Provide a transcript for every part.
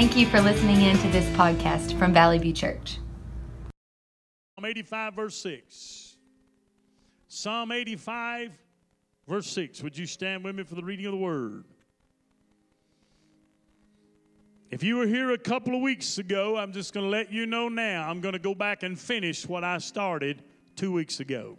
Thank you for listening in to this podcast from Valley View Church. Psalm 85, verse 6. Psalm 85, verse 6. Would you stand with me for the reading of the Word? If you were here a couple of weeks ago, I'm just going to let you know now, I'm going to go back and finish what I started 2 weeks ago.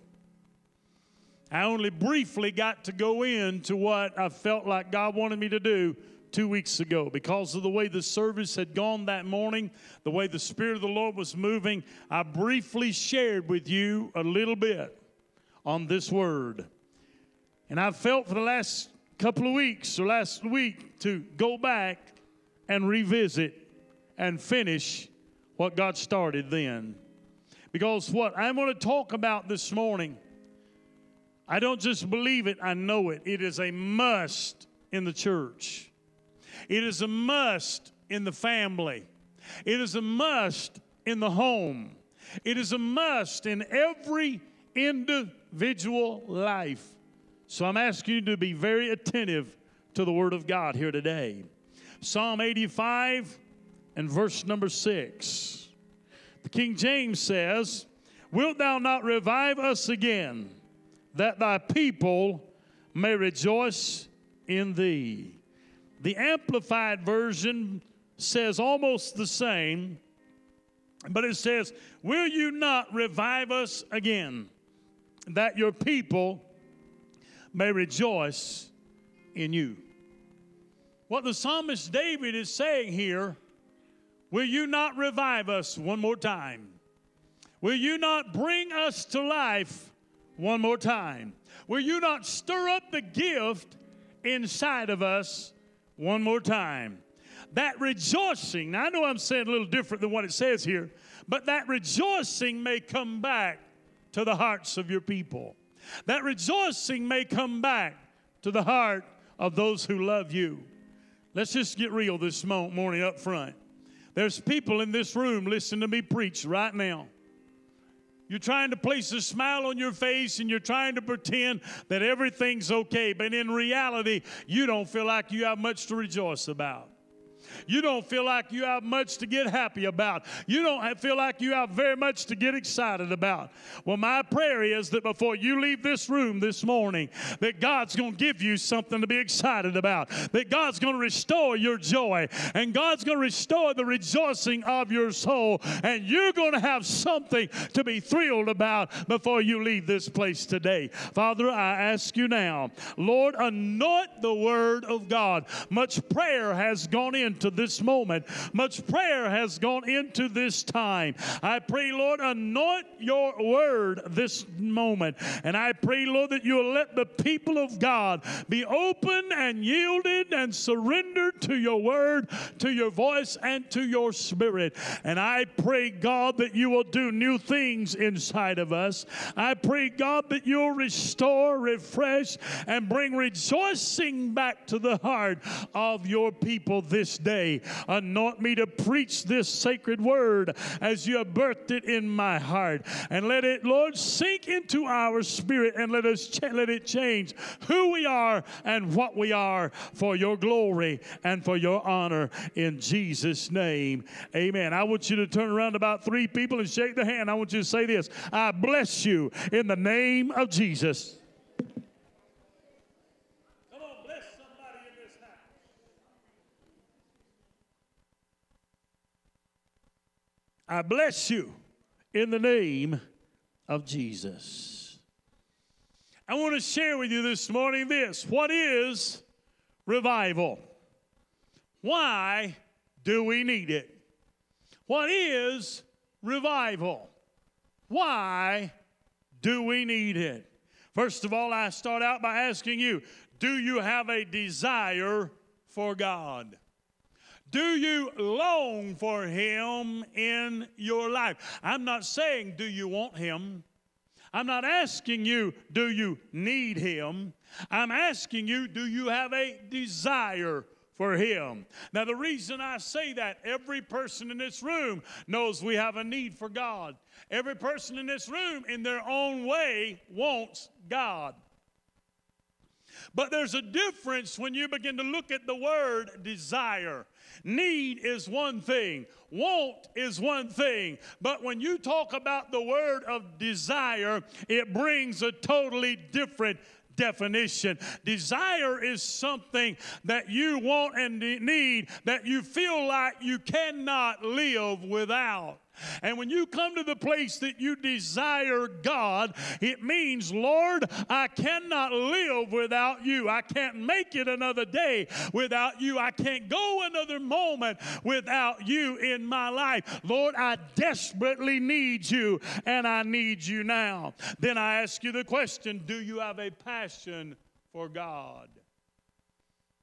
I only briefly got to go into what I felt like God wanted me to do 2 weeks ago. Because of the way the service had gone that morning, the way the Spirit of the Lord was moving, I briefly shared with you a little bit on this word. And I felt for the last couple of weeks or last week to go back and revisit and finish what God started then. Because what I'm going to talk about this morning, I don't just believe it, I know it. It is a must in the church. It is a must in the family. It is a must in the home. It is a must in every individual life. So I'm asking you to be very attentive to the Word of God here today. Psalm 85 and verse number 6. The King James says, "Wilt thou not revive us again, that thy people may rejoice in thee?" The Amplified Version says almost the same, but it says, "Will you not revive us again, that your people may rejoice in you?" What the psalmist David is saying here, will you not revive us one more time? Will you not bring us to life one more time? Will you not stir up the gift inside of us one more time? That rejoicing, now I know I'm saying a little different than what it says here, but that rejoicing may come back to the hearts of your people. That rejoicing may come back to the heart of those who love you. Let's just get real this morning up front. There's people in this room listening to me preach right now. You're trying to place a smile on your face and you're trying to pretend that everything's okay. But in reality, you don't feel like you have much to rejoice about. You don't feel like you have much to get happy about. You don't feel like you have very much to get excited about. Well, my prayer is that before you leave this room this morning, that God's going to give you something to be excited about, that God's going to restore your joy, and God's going to restore the rejoicing of your soul, and you're going to have something to be thrilled about before you leave this place today. Father, I ask you now, Lord, anoint the word of God. Much prayer has gone in to this moment. Much prayer has gone into this time. I pray, Lord, anoint your word this moment. And I pray, Lord, that you'll let the people of God be open and yielded and surrendered to your word, to your voice, and to your spirit. And I pray, God, that you will do new things inside of us. I pray, God, that you'll restore, refresh, and bring rejoicing back to the heart of your people this day. Anoint me to preach this sacred word as you have birthed it in my heart. And let it, Lord, sink into our spirit and let it change who we are and what we are for your glory and for your honor in Jesus' name. Amen. I want you to turn around about three people and shake their hand. I want you to say this: I bless you in the name of Jesus. I bless you in the name of Jesus. I want to share with you this morning this. What is revival? Why do we need it? What is revival? Why do we need it? First of all, I start out by asking you, do you have a desire for God? Do you long for him in your life? I'm not saying, do you want him? I'm not asking you, do you need him? I'm asking you, do you have a desire for him? Now, the reason I say that, every person in this room knows we have a need for God. Every person in this room, in their own way, wants God. But there's a difference when you begin to look at the word desire. Need is one thing. Want is one thing. But when you talk about the word of desire, it brings a totally different definition. Desire is something that you want and need that you feel like you cannot live without. And when you come to the place that you desire God, it means, Lord, I cannot live without you. I can't make it another day without you. I can't go another moment without you in my life. Lord, I desperately need you, and I need you now. Then I ask you the question, do you have a passion for God?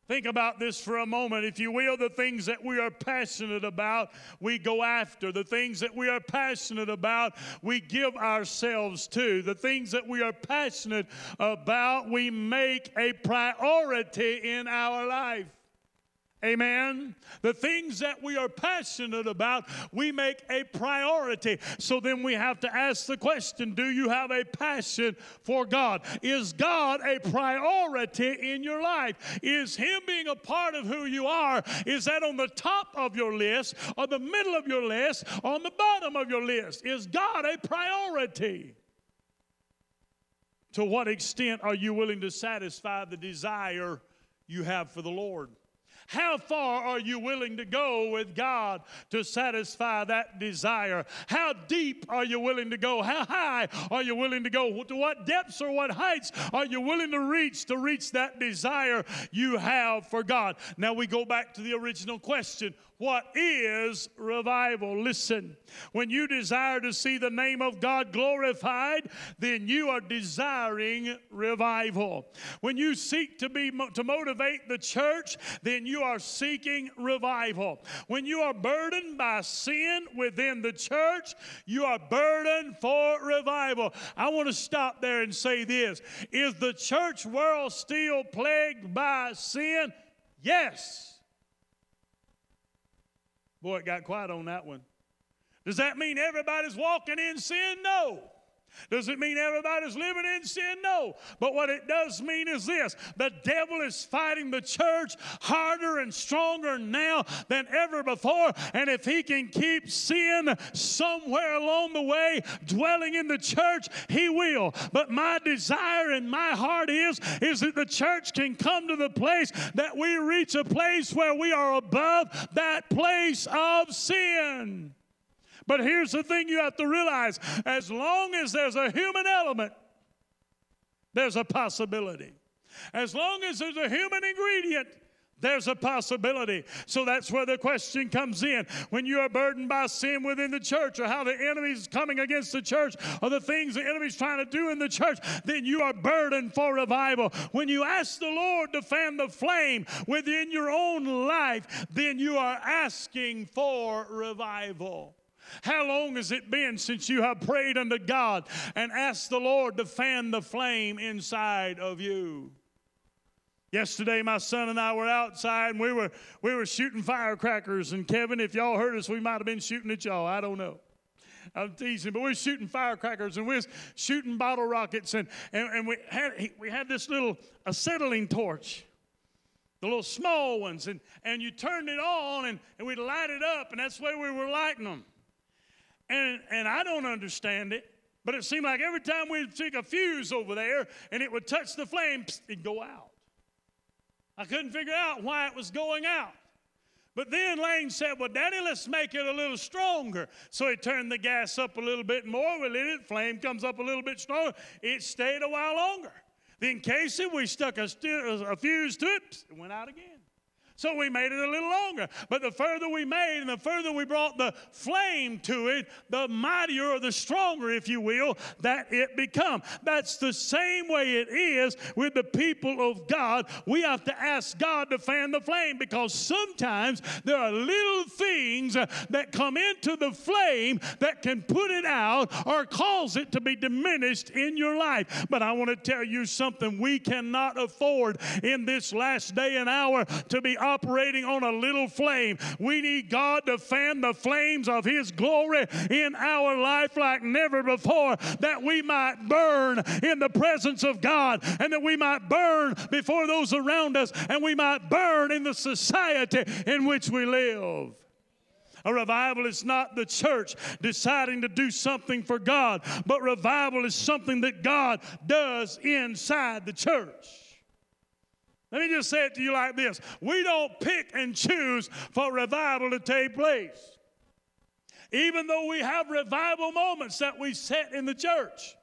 Think about this for a moment, if you will. The things that we are passionate about, we go after. The things that we are passionate about, we give ourselves to. The things that we are passionate about, we make a priority in our life. Amen. The things that we are passionate about, we make a priority. So then we have to ask the question, do you have a passion for God? Is God a priority in your life? Is Him being a part of who you are, is that on the top of your list, or the middle of your list, on the bottom of your list? Is God a priority? To what extent are you willing to satisfy the desire you have for the Lord? How far are you willing to go with God to satisfy that desire? How deep are you willing to go? How high are you willing to go? To what depths or what heights are you willing to reach that desire you have for God? Now we go back to the original question. What is revival? Listen, when you desire to see the name of God glorified, then you are desiring revival. When you seek to motivate the church, then you are seeking revival. When you are burdened by sin within the church, you are burdened for revival. I want to stop there and say this. Is the church world still plagued by sin? Yes. Boy, it got quiet on that one. Does that mean everybody's walking in sin? No. Does it mean everybody's living in sin? No. But what it does mean is this. The devil is fighting the church harder and stronger now than ever before. And if he can keep sin somewhere along the way dwelling in the church, he will. But my desire and my heart is that the church can come to the place that we reach a place where we are above that place of sin. But here's the thing you have to realize. As long as there's a human element, there's a possibility. As long as there's a human ingredient, there's a possibility. So that's where the question comes in. When you are burdened by sin within the church, or how the enemy's coming against the church, or the things the enemy's trying to do in the church, then you are burdened for revival. When you ask the Lord to fan the flame within your own life, then you are asking for revival. How long has it been since you have prayed unto God and asked the Lord to fan the flame inside of you? Yesterday, my son and I were outside, and we were shooting firecrackers. And Kevin, if y'all heard us, we might have been shooting at y'all. I don't know. I'm teasing, but we're shooting firecrackers, and we're shooting bottle rockets, and we had this little acetylene torch. The little small ones, and you turned it on, and we'd light it up, and that's the way we were lighting them. And I don't understand it, but it seemed like every time we'd stick a fuse over there, and it would touch the flame, it'd go out. I couldn't figure out why it was going out. But then Lane said, well, Daddy, let's make it a little stronger. So he turned the gas up a little bit more. We lit it. Flame comes up a little bit stronger. It stayed a while longer. Then, Casey, we stuck a fuse to it. It went out again. So we made it a little longer. But the further we made and the further we brought the flame to it, the mightier or the stronger, if you will, that it become. That's the same way it is with the people of God. We have to ask God to fan the flame, because sometimes there are little things that come into the flame that can put it out or cause it to be diminished in your life. But I want to tell you something. We cannot afford in this last day and hour to be operating on a little flame. We need God to fan the flames of His glory in our life like never before, that we might burn in the presence of God, and that we might burn before those around us, and we might burn in the society in which we live. A revival is not the church deciding to do something for God, but revival is something that God does inside the church. Let me just say it to you like this. We don't pick and choose for revival to take place. Even though we have revival moments that we set in the church,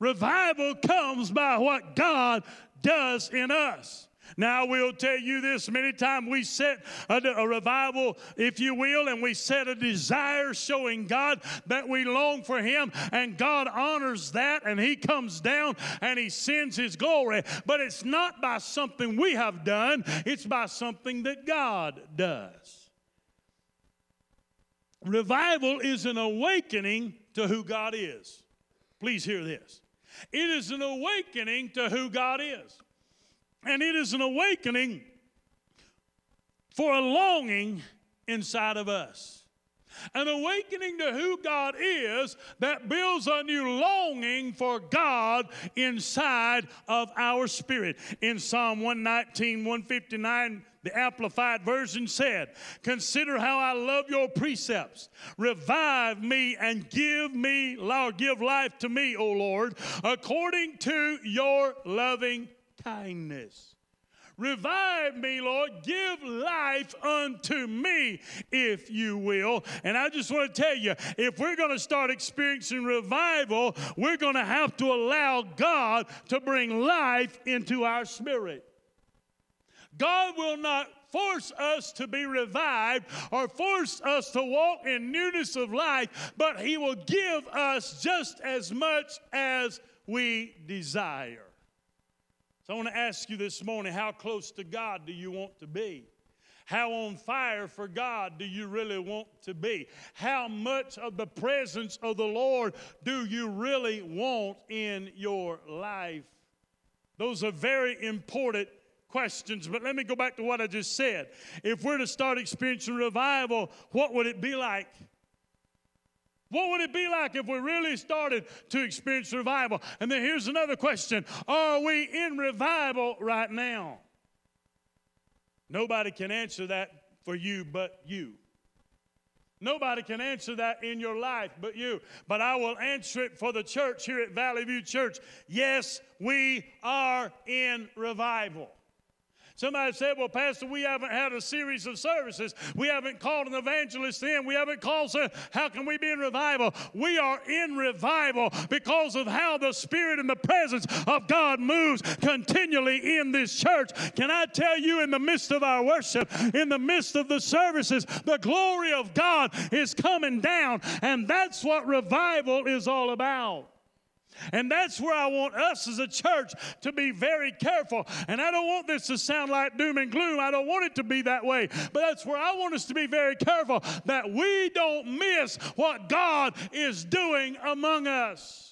revival comes by what God does in us. Now, I will tell you this. Many times we set a revival, if you will, and we set a desire showing God that we long for Him, and God honors that, and He comes down, and He sends His glory. But it's not by something we have done. It's by something that God does. Revival is an awakening to who God is. Please hear this. It is an awakening to who God is. And it is an awakening for a longing inside of us. An awakening to who God is that builds a new longing for God inside of our spirit. In Psalm 119, 159, the Amplified Version said, "Consider how I love your precepts. Revive me and give life to me, O Lord, according to your loving kindness. Revive me, Lord. Give life unto me, if you will." And I just want to tell you, if we're going to start experiencing revival, we're going to have to allow God to bring life into our spirit. God will not force us to be revived or force us to walk in newness of life, but He will give us just as much as we desire. So I want to ask you this morning, how close to God do you want to be? How on fire for God do you really want to be? How much of the presence of the Lord do you really want in your life? Those are very important questions, but let me go back to what I just said. If we're to start experiencing revival, what would it be like? What would it be like if we really started to experience revival? And then here's another question. Are we in revival right now? Nobody can answer that for you but you. Nobody can answer that in your life but you. But I will answer it for the church here at Valley View Church. Yes, we are in revival. Somebody said, "Well, Pastor, we haven't had a series of services. We haven't called an evangelist in. We haven't called, so how can we be in revival?" We are in revival because of how the Spirit and the presence of God moves continually in this church. Can I tell you, in the midst of our worship, in the midst of the services, the glory of God is coming down, and that's what revival is all about. And that's where I want us as a church to be very careful. And I don't want this to sound like doom and gloom. I don't want it to be that way. But that's where I want us to be very careful, that we don't miss what God is doing among us.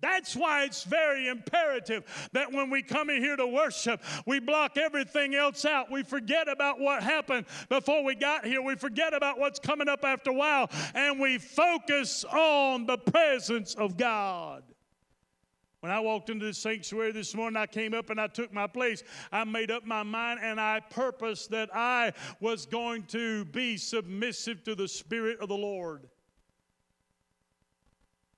That's why it's very imperative that when we come in here to worship, we block everything else out. We forget about what happened before we got here. We forget about what's coming up after a while, and we focus on the presence of God. When I walked into the sanctuary this morning, I came up and I took my place. I made up my mind and I purposed that I was going to be submissive to the Spirit of the Lord.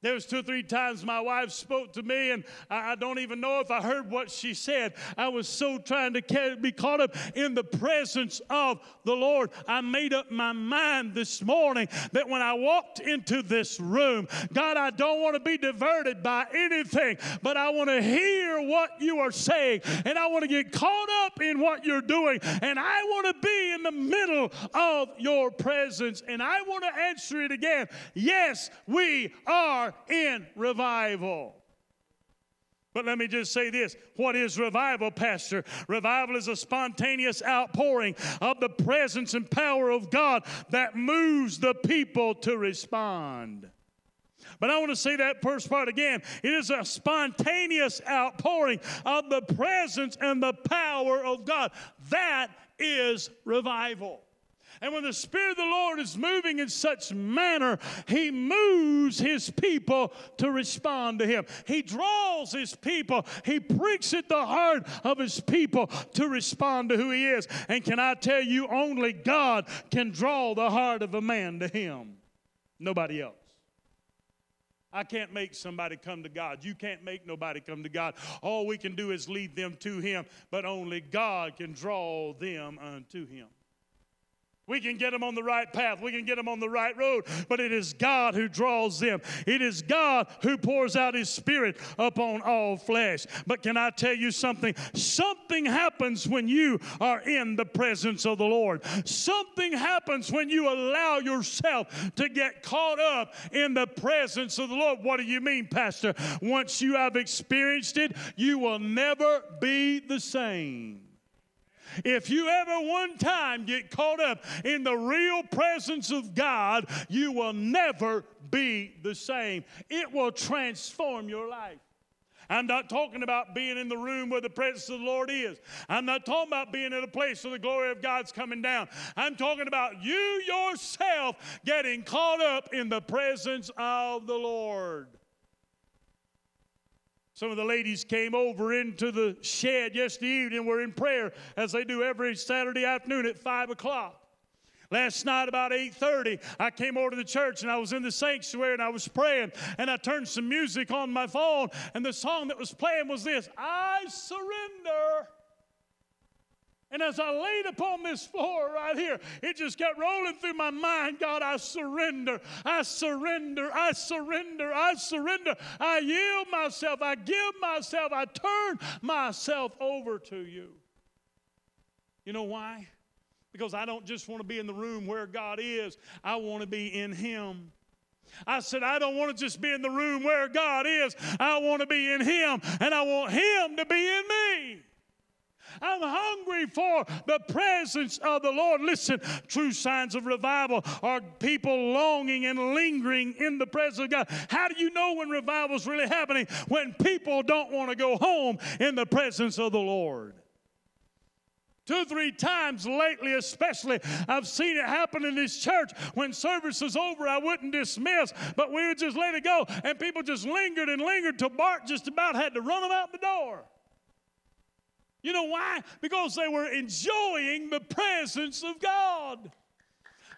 There was 2 or 3 times my wife spoke to me, and I don't even know if I heard what she said. I was so trying to be caught up in the presence of the Lord. I made up my mind this morning that when I walked into this room, God, I don't want to be diverted by anything, but I want to hear what you are saying, and I want to get caught up in what you're doing, and I want to be in the middle of your presence, and I want to answer it again. Yes, we are in revival. But let me just say this. What is revival, Pastor? Revival is a spontaneous outpouring of the presence and power of God that moves the people to respond. But I want to say that first part again. It is a spontaneous outpouring of the presence and the power of God. That is revival. And when the Spirit of the Lord is moving in such manner, He moves His people to respond to Him. He draws His people. He pricks at the heart of His people to respond to who He is. And can I tell you, only God can draw the heart of a man to Him. Nobody else. I can't make somebody come to God. You can't make nobody come to God. All we can do is lead them to Him, but only God can draw them unto Him. We can get them on the right path. We can get them on the right road. But it is God who draws them. It is God who pours out His Spirit upon all flesh. But can I tell you something? Something happens when you are in the presence of the Lord. Something happens when you allow yourself to get caught up in the presence of the Lord. What do you mean, Pastor? Once you have experienced it, you will never be the same. If you ever one time get caught up in the real presence of God, you will never be the same. It will transform your life. I'm not talking about being in the room where the presence of the Lord is. I'm not talking about being in a place where the glory of God's coming down. I'm talking about you yourself getting caught up in the presence of the Lord. Some of the ladies came over into the shed yesterday evening and were in prayer as they do every Saturday afternoon at 5 o'clock. Last night about 8:30, I came over to the church, and I was in the sanctuary, and I was praying, and I turned some music on my phone, and the song that was playing was this, "I Surrender." And as I laid upon this floor right here, it just kept rolling through my mind, God, I surrender, I surrender, I surrender, I surrender. I yield myself, I give myself, I turn myself over to you. You know why? Because I don't just want to be in the room where God is. I want to be in Him. I said, I don't want to just be in the room where God is. I want to be in Him, and I want Him to be in me. I'm hungry for the presence of the Lord. Listen, true signs of revival are people longing and lingering in the presence of God. How do you know when revival is really happening? When people don't want to go home in the presence of the Lord. 2-3 times lately especially, I've seen it happen in this church. When service is over, I wouldn't dismiss, but we would just let it go, and people just lingered and lingered till Bart just about had to run them out the door. You know why? Because they were enjoying the presence of God.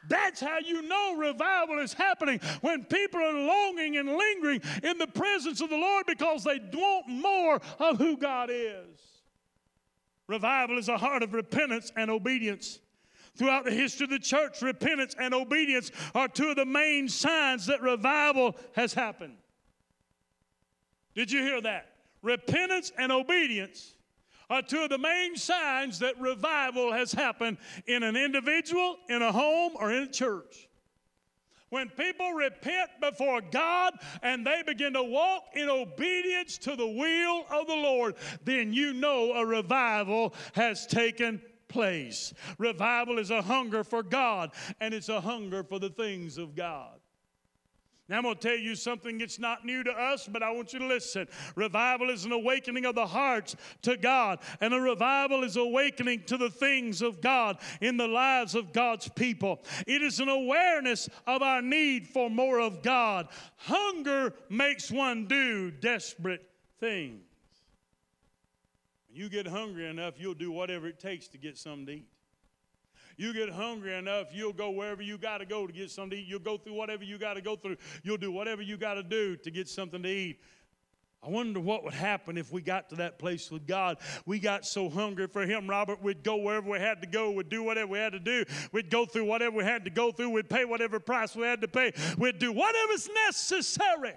That's how you know revival is happening, when people are longing and lingering in the presence of the Lord because they want more of who God is. Revival is a heart of repentance and obedience. Throughout the history of the church, repentance and obedience are two of the main signs that revival has happened. Did you hear that? Repentance and obedience are two of the main signs that revival has happened in an individual, in a home, or in a church. When people repent before God and they begin to walk in obedience to the will of the Lord, then you know a revival has taken place. Revival is a hunger for God, and it's a hunger for the things of God. Now, I'm going to tell you something that's not new to us, but I want you to listen. Revival is an awakening of the hearts to God, and a revival is awakening to the things of God in the lives of God's people. It is an awareness of our need for more of God. Hunger makes one do desperate things. When you get hungry enough, you'll do whatever it takes to get something to eat. You get hungry enough, you'll go wherever you got to go to get something to eat. You'll go through whatever you got to go through. You'll do whatever you got to do to get something to eat. I wonder what would happen if we got to that place with God. We got so hungry for Him, Robert, we'd go wherever we had to go. We'd do whatever we had to do. We'd go through whatever we had to go through. We'd pay whatever price we had to pay. We'd do whatever's necessary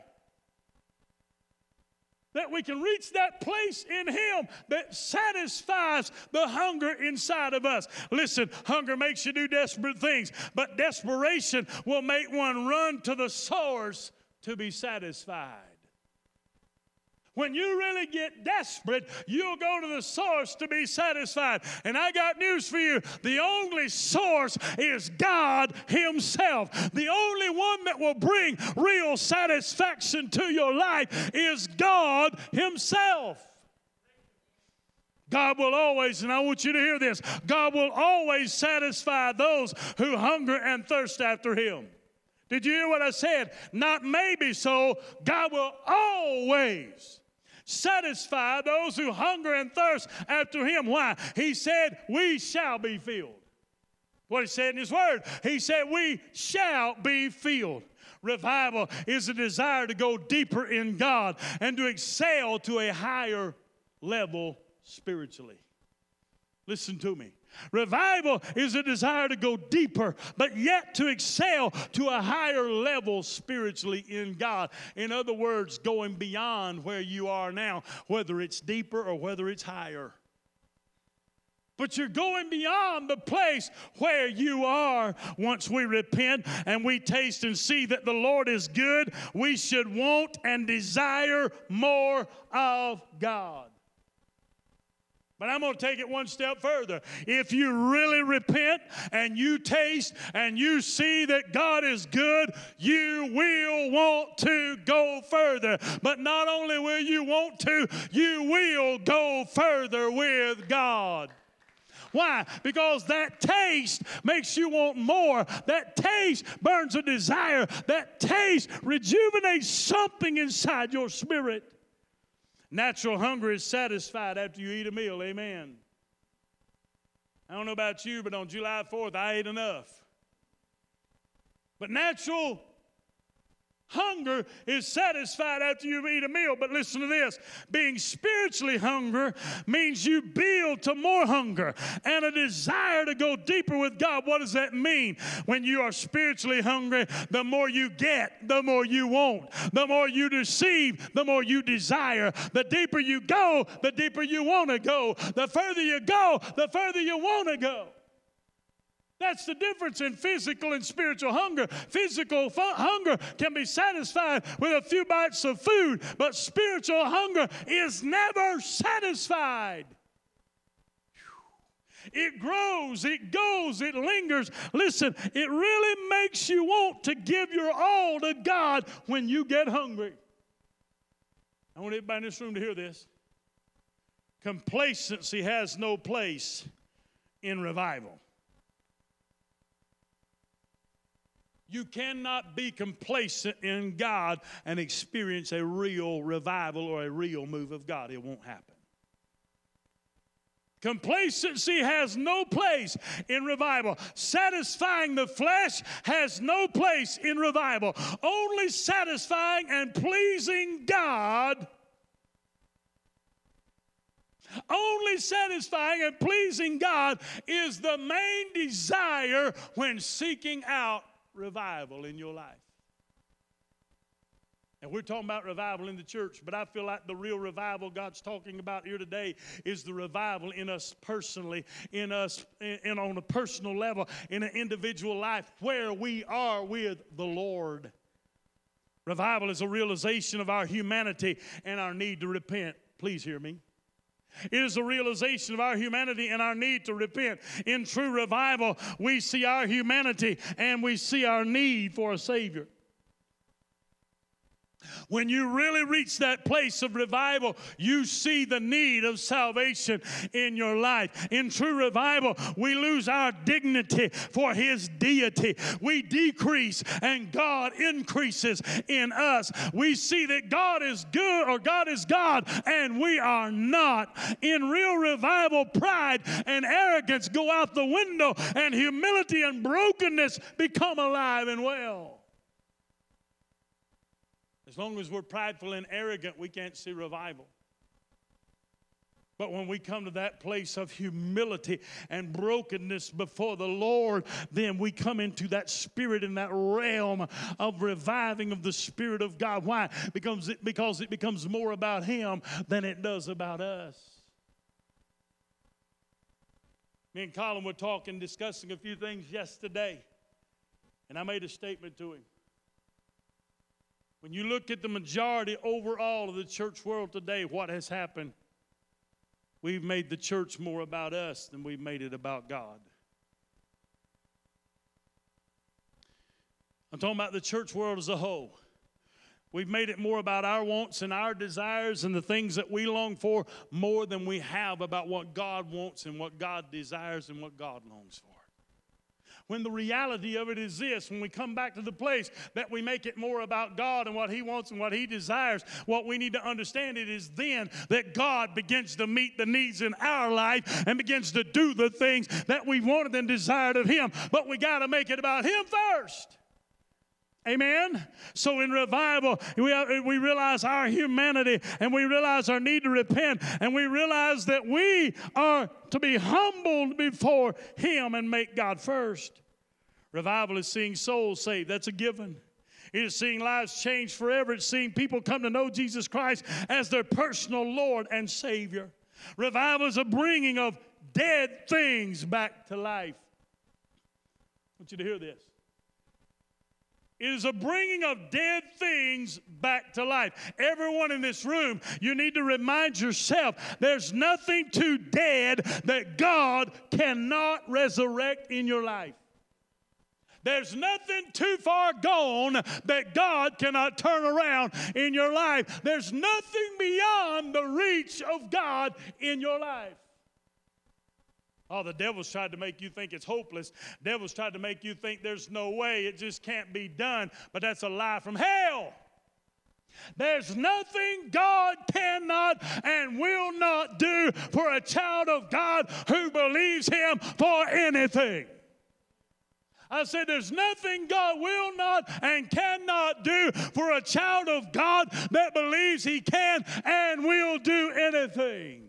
that we can reach that place in Him that satisfies the hunger inside of us. Listen, hunger makes you do desperate things, but desperation will make one run to the source to be satisfied. When you really get desperate, you'll go to the source to be satisfied. And I got news for you. The only source is God himself. The only one that will bring real satisfaction to your life is God himself. God will always, and I want you to hear this, God will always satisfy those who hunger and thirst after him. Did you hear what I said? Not maybe so. God will always satisfy those who hunger and thirst after him. Why? He said, we shall be filled. What he said in his word. He said, we shall be filled. Revival is a desire to go deeper in God and to excel to a higher level spiritually. Listen to me. Revival is a desire to go deeper, but yet to excel to a higher level spiritually in God. In other words, going beyond where you are now, whether it's deeper or whether it's higher. But you're going beyond the place where you are. Once we repent and we taste and see that the Lord is good, we should want and desire more of God. But I'm going to take it one step further. If you really repent and you taste and you see that God is good, you will want to go further. But not only will you want to, you will go further with God. Why? Because that taste makes you want more. That taste burns a desire. That taste rejuvenates something inside your spirit. Natural hunger is satisfied after you eat a meal. Amen. I don't know about you, but on July 4th, I ate enough. But natural hunger is satisfied after you eat a meal. But listen to this. Being spiritually hungry means you build to more hunger and a desire to go deeper with God. What does that mean? When you are spiritually hungry, the more you get, the more you want. The more you receive, the more you desire. The deeper you go, the deeper you want to go. The further you go, the further you want to go. That's the difference in physical and spiritual hunger. Physical hunger can be satisfied with a few bites of food, but spiritual hunger is never satisfied. It grows, it goes, it lingers. Listen, it really makes you want to give your all to God when you get hungry. I want everybody in this room to hear this. Complacency has no place in revival. You cannot be complacent in God and experience a real revival or a real move of God. It won't happen. Complacency has no place in revival. Satisfying the flesh has no place in revival. Only satisfying and pleasing God. Only satisfying and pleasing God is the main desire when seeking out revival in your life. And we're talking about revival in the church, but I feel like the real revival God's talking about here today is the revival in us personally, in us and on a personal level, in an individual life where we are with the Lord. Revival is a realization of our humanity and our need to repent. Please hear me. It is a realization of our humanity and our need to repent. In true revival, we see our humanity and we see our need for a Savior. When you really reach that place of revival, you see the need of salvation in your life. In true revival, we lose our dignity for His deity. We decrease and God increases in us. We see that God is good or God is God and we are not. In real revival, pride and arrogance go out the window and humility and brokenness become alive and well. As long as we're prideful and arrogant, we can't see revival. But when we come to that place of humility and brokenness before the Lord, then we come into that spirit and that realm of reviving of the Spirit of God. Why? Because it becomes more about Him than it does about us. Me and Colin were talking, discussing a few things yesterday, and I made a statement to him. When you look at the majority overall of the church world today, what has happened? We've made the church more about us than we've made it about God. I'm talking about the church world as a whole. We've made it more about our wants and our desires and the things that we long for more than we have about what God wants and what God desires and what God longs for. When the reality of it is this, when we come back to the place that we make it more about God and what He wants and what He desires, what we need to understand it is then that God begins to meet the needs in our life and begins to do the things that we wanted and desired of Him. But we got to make it about Him first. Amen? So in revival, we realize our humanity, and we realize our need to repent, and we realize that we are to be humbled before Him and make God first. Revival is seeing souls saved. That's a given. It is seeing lives changed forever. It's seeing people come to know Jesus Christ as their personal Lord and Savior. Revival is a bringing of dead things back to life. I want you to hear this. It is a bringing of dead things back to life. Everyone in this room, you need to remind yourself there's nothing too dead that God cannot resurrect in your life. There's nothing too far gone that God cannot turn around in your life. There's nothing beyond the reach of God in your life. Oh, the devil's tried to make you think it's hopeless. The devil's tried to make you think there's no way. It just can't be done. But that's a lie from hell. There's nothing God cannot and will not do for a child of God who believes Him for anything. I said there's nothing God will not and cannot do for a child of God that believes He can and will do anything.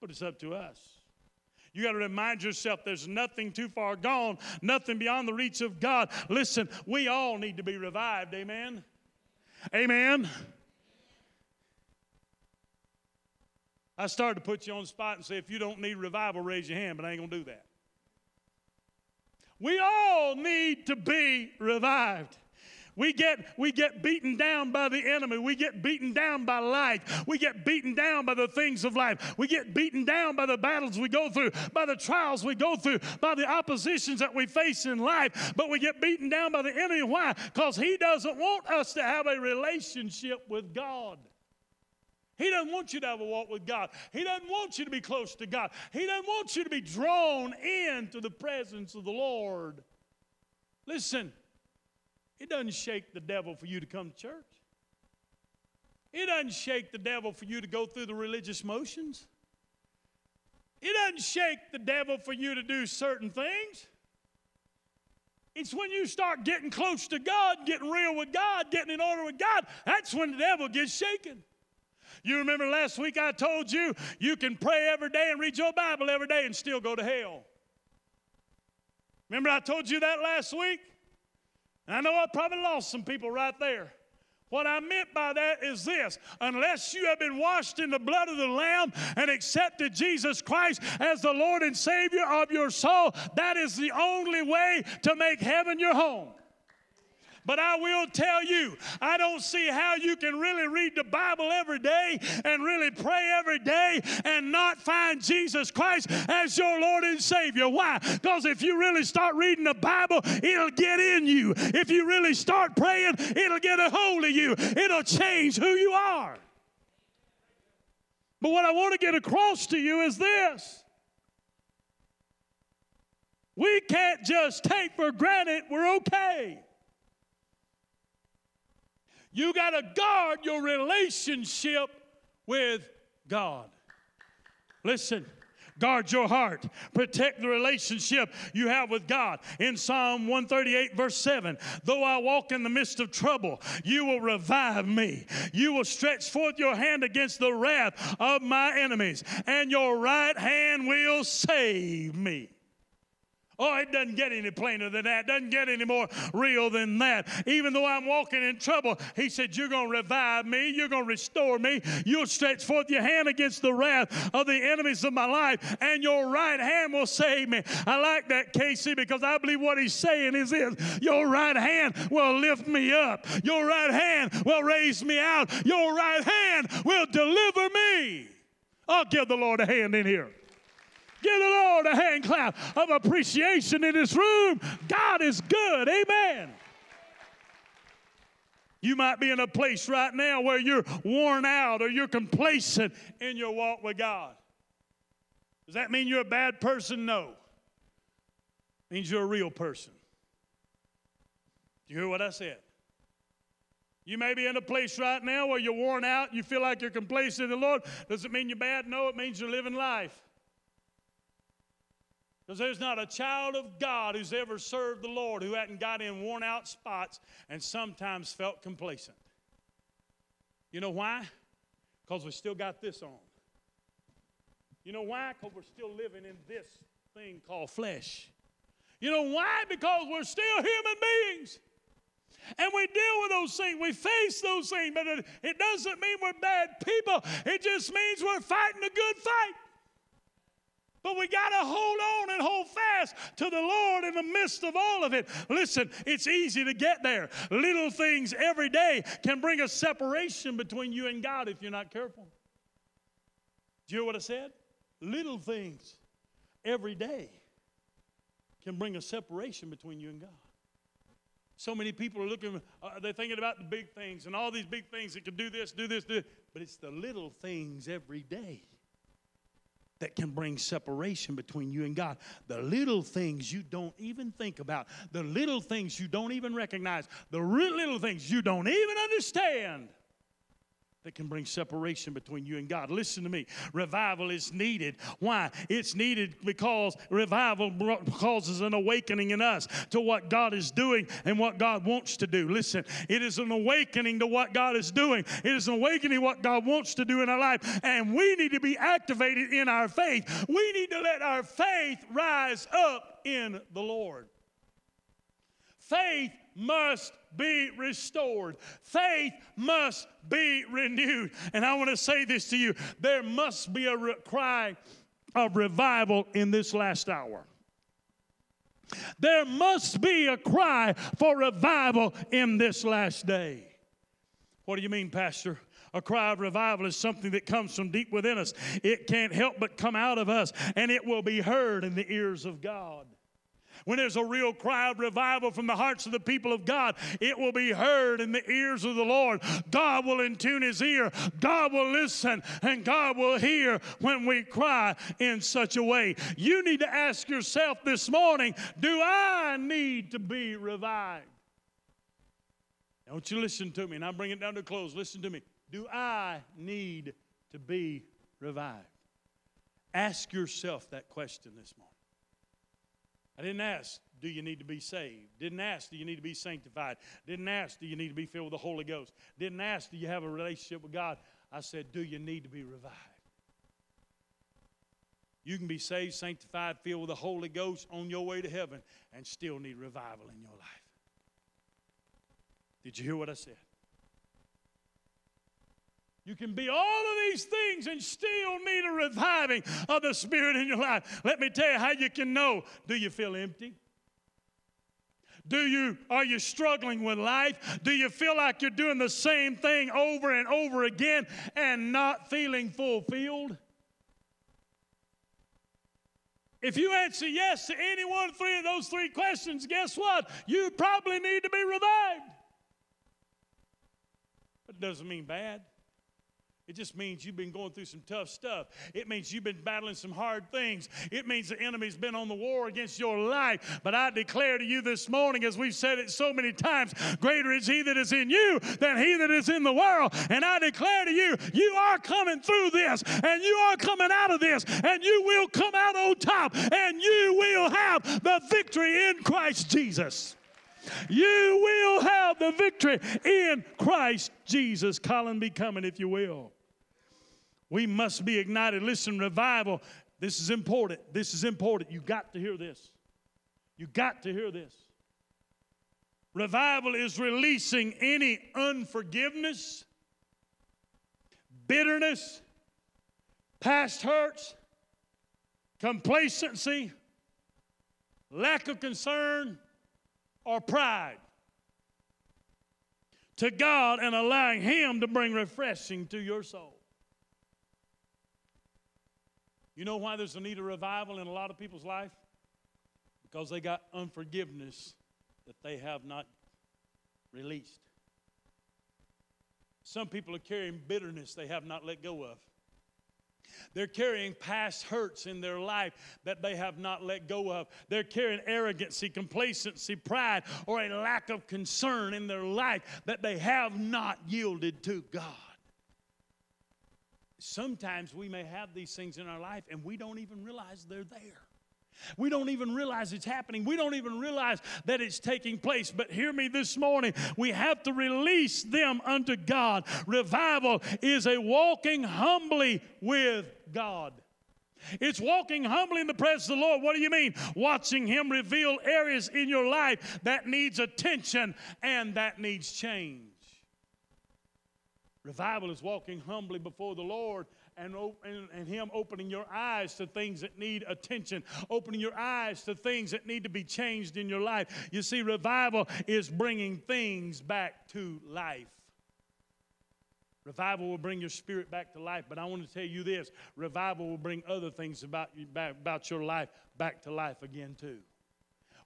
But it's up to us. You got to remind yourself there's nothing too far gone, nothing beyond the reach of God. Listen, we all need to be revived, amen? Amen? I started to put you on the spot and say, if you don't need revival, raise your hand, but I ain't going to do that. We all need to be revived. We get beaten down by the enemy. We get beaten down by life. We get beaten down by the things of life. We get beaten down by the battles we go through, by the trials we go through, by the oppositions that we face in life. But we get beaten down by the enemy. Why? Because he doesn't want us to have a relationship with God. He doesn't want you to have a walk with God. He doesn't want you to be close to God. He doesn't want you to be drawn into the presence of the Lord. Listen. It doesn't shake the devil for you to come to church. It doesn't shake the devil for you to go through the religious motions. It doesn't shake the devil for you to do certain things. It's when you start getting close to God, getting real with God, getting in order with God, that's when the devil gets shaken. You remember last week I told you, you can pray every day and read your Bible every day and still go to hell. Remember I told you that last week? And I know I probably lost some people right there. What I meant by that is this. Unless you have been washed in the blood of the Lamb and accepted Jesus Christ as the Lord and Savior of your soul, that is the only way to make heaven your home. But I will tell you, I don't see how you can really read the Bible every day and really pray every day and not find Jesus Christ as your Lord and Savior. Why? Because if you really start reading the Bible, it'll get in you. If you really start praying, it'll get a hold of you. It'll change who you are. But what I want to get across to you is this. We can't just take for granted we're okay. You got to guard your relationship with God. Listen, guard your heart. Protect the relationship you have with God. In Psalm 138, verse 7, though I walk in the midst of trouble, you will revive me. You will stretch forth your hand against the wrath of my enemies, and your right hand will save me. Oh, it doesn't get any plainer than that. It doesn't get any more real than that. Even though I'm walking in trouble, he said, you're going to revive me. You're going to restore me. You'll stretch forth your hand against the wrath of the enemies of my life, and your right hand will save me. I like that, Casey, because I believe what he's saying is this. Your right hand will lift me up. Your right hand will raise me out. Your right hand will deliver me. I'll give the Lord a hand in here. Give the Lord a hand clap of appreciation in this room. God is good. Amen. You might be in a place right now where you're worn out or you're complacent in your walk with God. Does that mean you're a bad person? No. It means you're a real person. Do you hear what I said? You may be in a place right now where you're worn out, you feel like you're complacent in the Lord. Does it mean you're bad? No, it means you're living life. Because there's not a child of God who's ever served the Lord who hadn't got in worn out spots and sometimes felt complacent. You know why? Because we still got this on. You know why? Because we're still living in this thing called flesh. You know why? Because we're still human beings. And we deal with those things. We face those things. But it doesn't mean we're bad people. It just means we're fighting a good fight. But we got to hold on and hold fast to the Lord in the midst of all of it. Listen, it's easy to get there. Little things every day can bring a separation between you and God if you're not careful. Do you hear what I said? Little things every day can bring a separation between you and God. So many people are looking, they're thinking about the big things and all these big things that can do this. But it's the little things every day that can bring separation between you and God. The little things you don't even think about. The little things you don't even recognize. The little things you don't even understand that can bring separation between you and God. Listen to me. Revival is needed. Why? It's needed because revival causes an awakening in us to what God is doing and what God wants to do. Listen, it is an awakening to what God is doing. It is an awakening to what God wants to do in our life. And we need to be activated in our faith. We need to let our faith rise up in the Lord. Faith must be restored. Faith must be renewed. And I want to say this to you. There must be a cry of revival in this last hour. There must be a cry for revival in this last day. What do you mean, Pastor? A cry of revival is something that comes from deep within us. It can't help but come out of us, and it will be heard in the ears of God. When there's a real cry of revival from the hearts of the people of God, it will be heard in the ears of the Lord. God will attune his ear. God will listen, and God will hear when we cry in such a way. You need to ask yourself this morning, do I need to be revived? Now, don't you listen to me, and I'll bring it down to a close. Listen to me. Do I need to be revived? Ask yourself that question this morning. I didn't ask, do you need to be saved? Didn't ask, do you need to be sanctified? Didn't ask, do you need to be filled with the Holy Ghost? Didn't ask, do you have a relationship with God? I said, do you need to be revived? You can be saved, sanctified, filled with the Holy Ghost on your way to heaven and still need revival in your life. Did you hear what I said? You can be all of these things and still need a reviving of the Spirit in your life. Let me tell you how you can know. Do you feel empty? Are you struggling with life? Do you feel like you're doing the same thing over and over again and not feeling fulfilled? If you answer yes to any one of those three questions, guess what? You probably need to be revived. But it doesn't mean bad. It just means you've been going through some tough stuff. It means you've been battling some hard things. It means the enemy's been on the war against your life. But I declare to you this morning, as we've said it so many times, greater is he that is in you than he that is in the world. And I declare to you, you are coming through this, and you are coming out of this, and you will come out on top, and you will have the victory in Christ Jesus. You will have the victory in Christ Jesus. Colin, be coming if you will. We must be ignited. Listen, revival, this is important. This is important. You got to hear this. You got to hear this. Revival is releasing any unforgiveness, bitterness, past hurts, complacency, lack of concern, or pride to God and allowing Him to bring refreshing to your soul. You know why there's a need of revival in a lot of people's life? Because they got unforgiveness that they have not released. Some people are carrying bitterness they have not let go of. They're carrying past hurts in their life that they have not let go of. They're carrying arrogancy, complacency, pride, or a lack of concern in their life that they have not yielded to God. Sometimes we may have these things in our life and we don't even realize they're there. We don't even realize it's happening. We don't even realize that it's taking place. But hear me this morning. We have to release them unto God. Revival is a walking humbly with God. It's walking humbly in the presence of the Lord. What do you mean? Watching Him reveal areas in your life that needs attention and that needs change. Revival is walking humbly before the Lord and Him opening your eyes to things that need attention, opening your eyes to things that need to be changed in your life. You see, revival is bringing things back to life. Revival will bring your spirit back to life, but I want to tell you this. Revival will bring other things about your life back to life again too.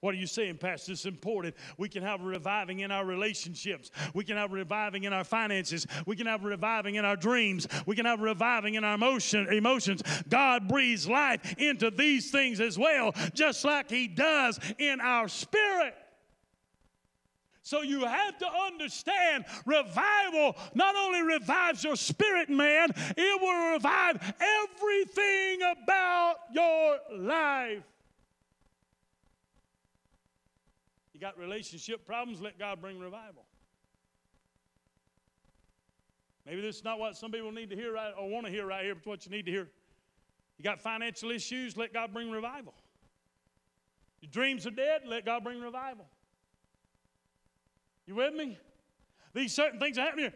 What are you saying, Pastor? It's important. We can have reviving in our relationships. We can have reviving in our finances. We can have reviving in our dreams. We can have reviving in our emotions. God breathes life into these things as well, just like He does in our spirit. So you have to understand revival not only revives your spirit, man, it will revive everything about your life. Got relationship problems, let God bring revival. Maybe this is not what some people need to hear right, or want to hear right here, but it's what you need to hear. You got financial issues, let God bring revival. Your dreams are dead, let God bring revival. You with me? These certain things are happening here.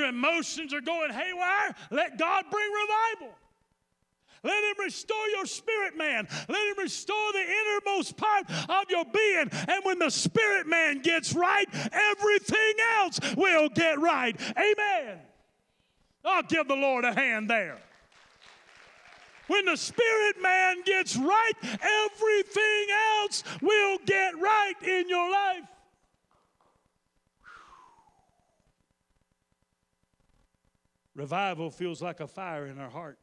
Your emotions are going haywire, let God bring revival. Let Him restore your spirit man. Let Him restore the innermost part of your being. And when the spirit man gets right, everything else will get right. Amen. I'll give the Lord a hand there. When the spirit man gets right, everything else will get right in your life. Revival feels like a fire in our heart.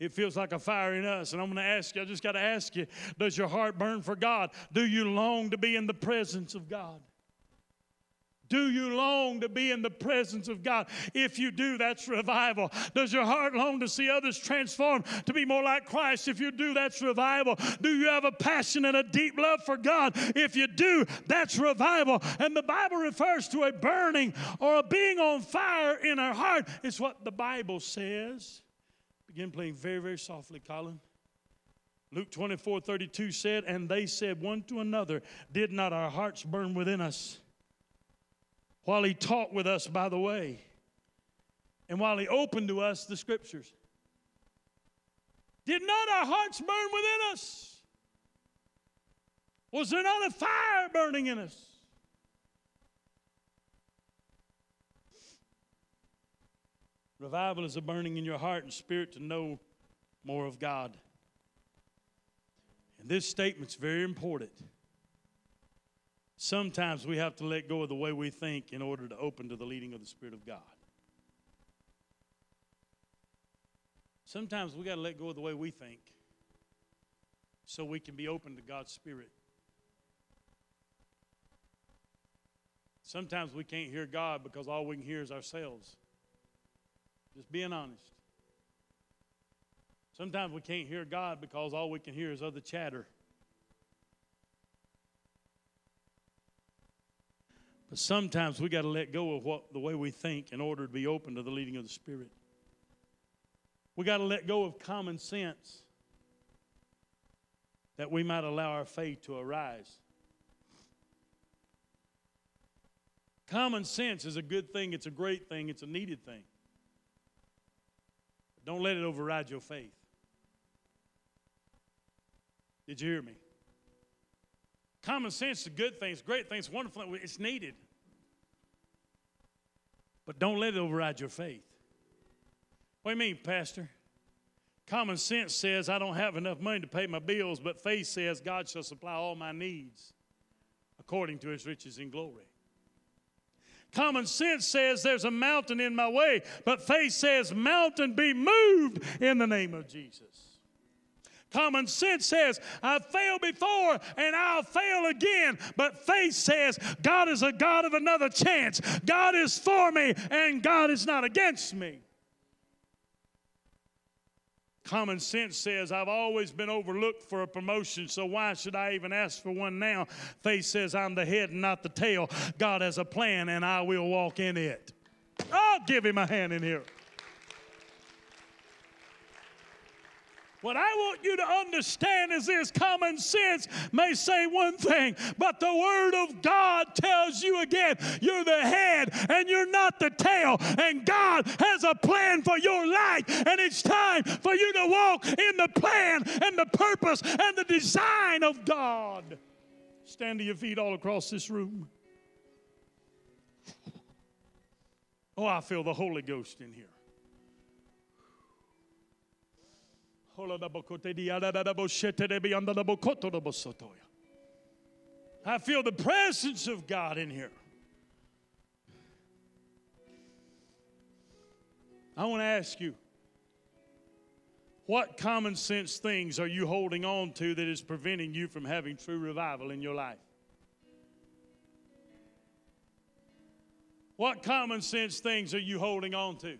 It feels like a fire in us. And I'm going to ask you, I just got to ask you, does your heart burn for God? Do you long to be in the presence of God? Do you long to be in the presence of God? If you do, that's revival. Does your heart long to see others transformed to be more like Christ? If you do, that's revival. Do you have a passion and a deep love for God? If you do, that's revival. And the Bible refers to a burning or a being on fire in our heart. It's what the Bible says. Begin playing very, very softly, Colin. Luke 24, 32 said, and they said one to another, did not our hearts burn within us while He taught with us by the way, and while He opened to us the Scriptures? Did not our hearts burn within us? Was there not a fire burning in us? Revival is a burning in your heart and spirit to know more of God. And this statement's very important. Sometimes we have to let go of the way we think in order to open to the leading of the Spirit of God. Sometimes we got to let go of the way we think so we can be open to God's Spirit. Sometimes we can't hear God because all we can hear is ourselves. Just being honest. Sometimes we can't hear God because all we can hear is other chatter. But sometimes we got to let go of the way we think in order to be open to the leading of the Spirit. We got to let go of common sense. that we might allow our faith to arise. Common sense is a good thing. It's a great thing. It's a needed thing. But don't let it override your faith. Did you hear me? Common sense is a good thing. It's a great thing. It's wonderful. It's needed. But don't let it override your faith. What do you mean, Pastor? Common sense says I don't have enough money to pay my bills, but faith says God shall supply all my needs according to his riches in glory. Common sense says there's a mountain in my way, but faith says mountain be moved in the name of Jesus. Common sense says I've failed before and I'll fail again, but faith says God is a God of another chance. God is for me and God is not against me. Common sense says, I've always been overlooked for a promotion, so why should I even ask for one now? Faith says, I'm the head and not the tail. God has a plan, and I will walk in it. I'll give him a hand in here. What I want you to understand is this. Common sense may say one thing, but the Word of God tells you again, you're the head and you're not the tail, and God has a plan for your life, and it's time for you to walk in the plan and the purpose and the design of God. Stand to your feet all across this room. Oh, I feel the Holy Ghost in here. I feel the presence of God in here. I want to ask you, what common sense things are you holding on to that is preventing you from having true revival in your life? What common sense things are you holding on to?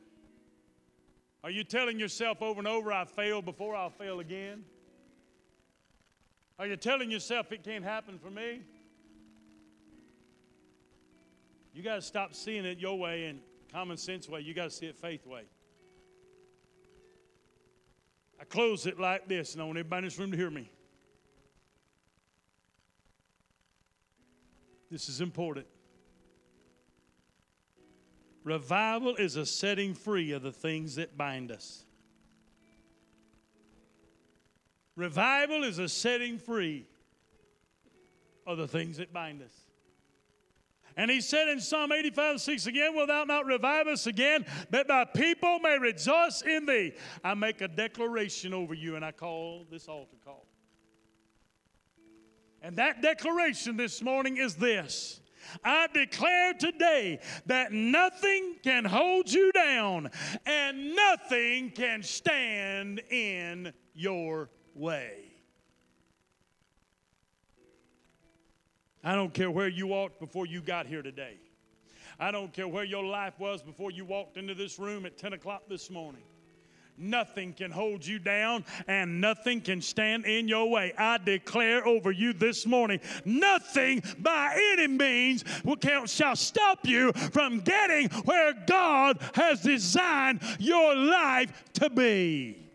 Are you telling yourself over and over, I failed before, I'll fail again? Are you telling yourself it can't happen for me? You got to stop seeing it your way and common sense way. You got to see it faith way. I close it like this, and I want everybody in this room to hear me. This is important. Revival is a setting free of the things that bind us. Revival is a setting free of the things that bind us. And he said in Psalm 85:6 again, "Wilt thou not revive us again, that thy people may rejoice in thee?" I make a declaration over you, and I call this altar call. And that declaration this morning is this. I declare today that nothing can hold you down and nothing can stand in your way. I don't care where you walked before you got here today. I don't care where your life was before you walked into this room at 10 o'clock this morning. Nothing can hold you down and nothing can stand in your way. I declare over you this morning, nothing by any means shall stop you from getting where God has designed your life to be.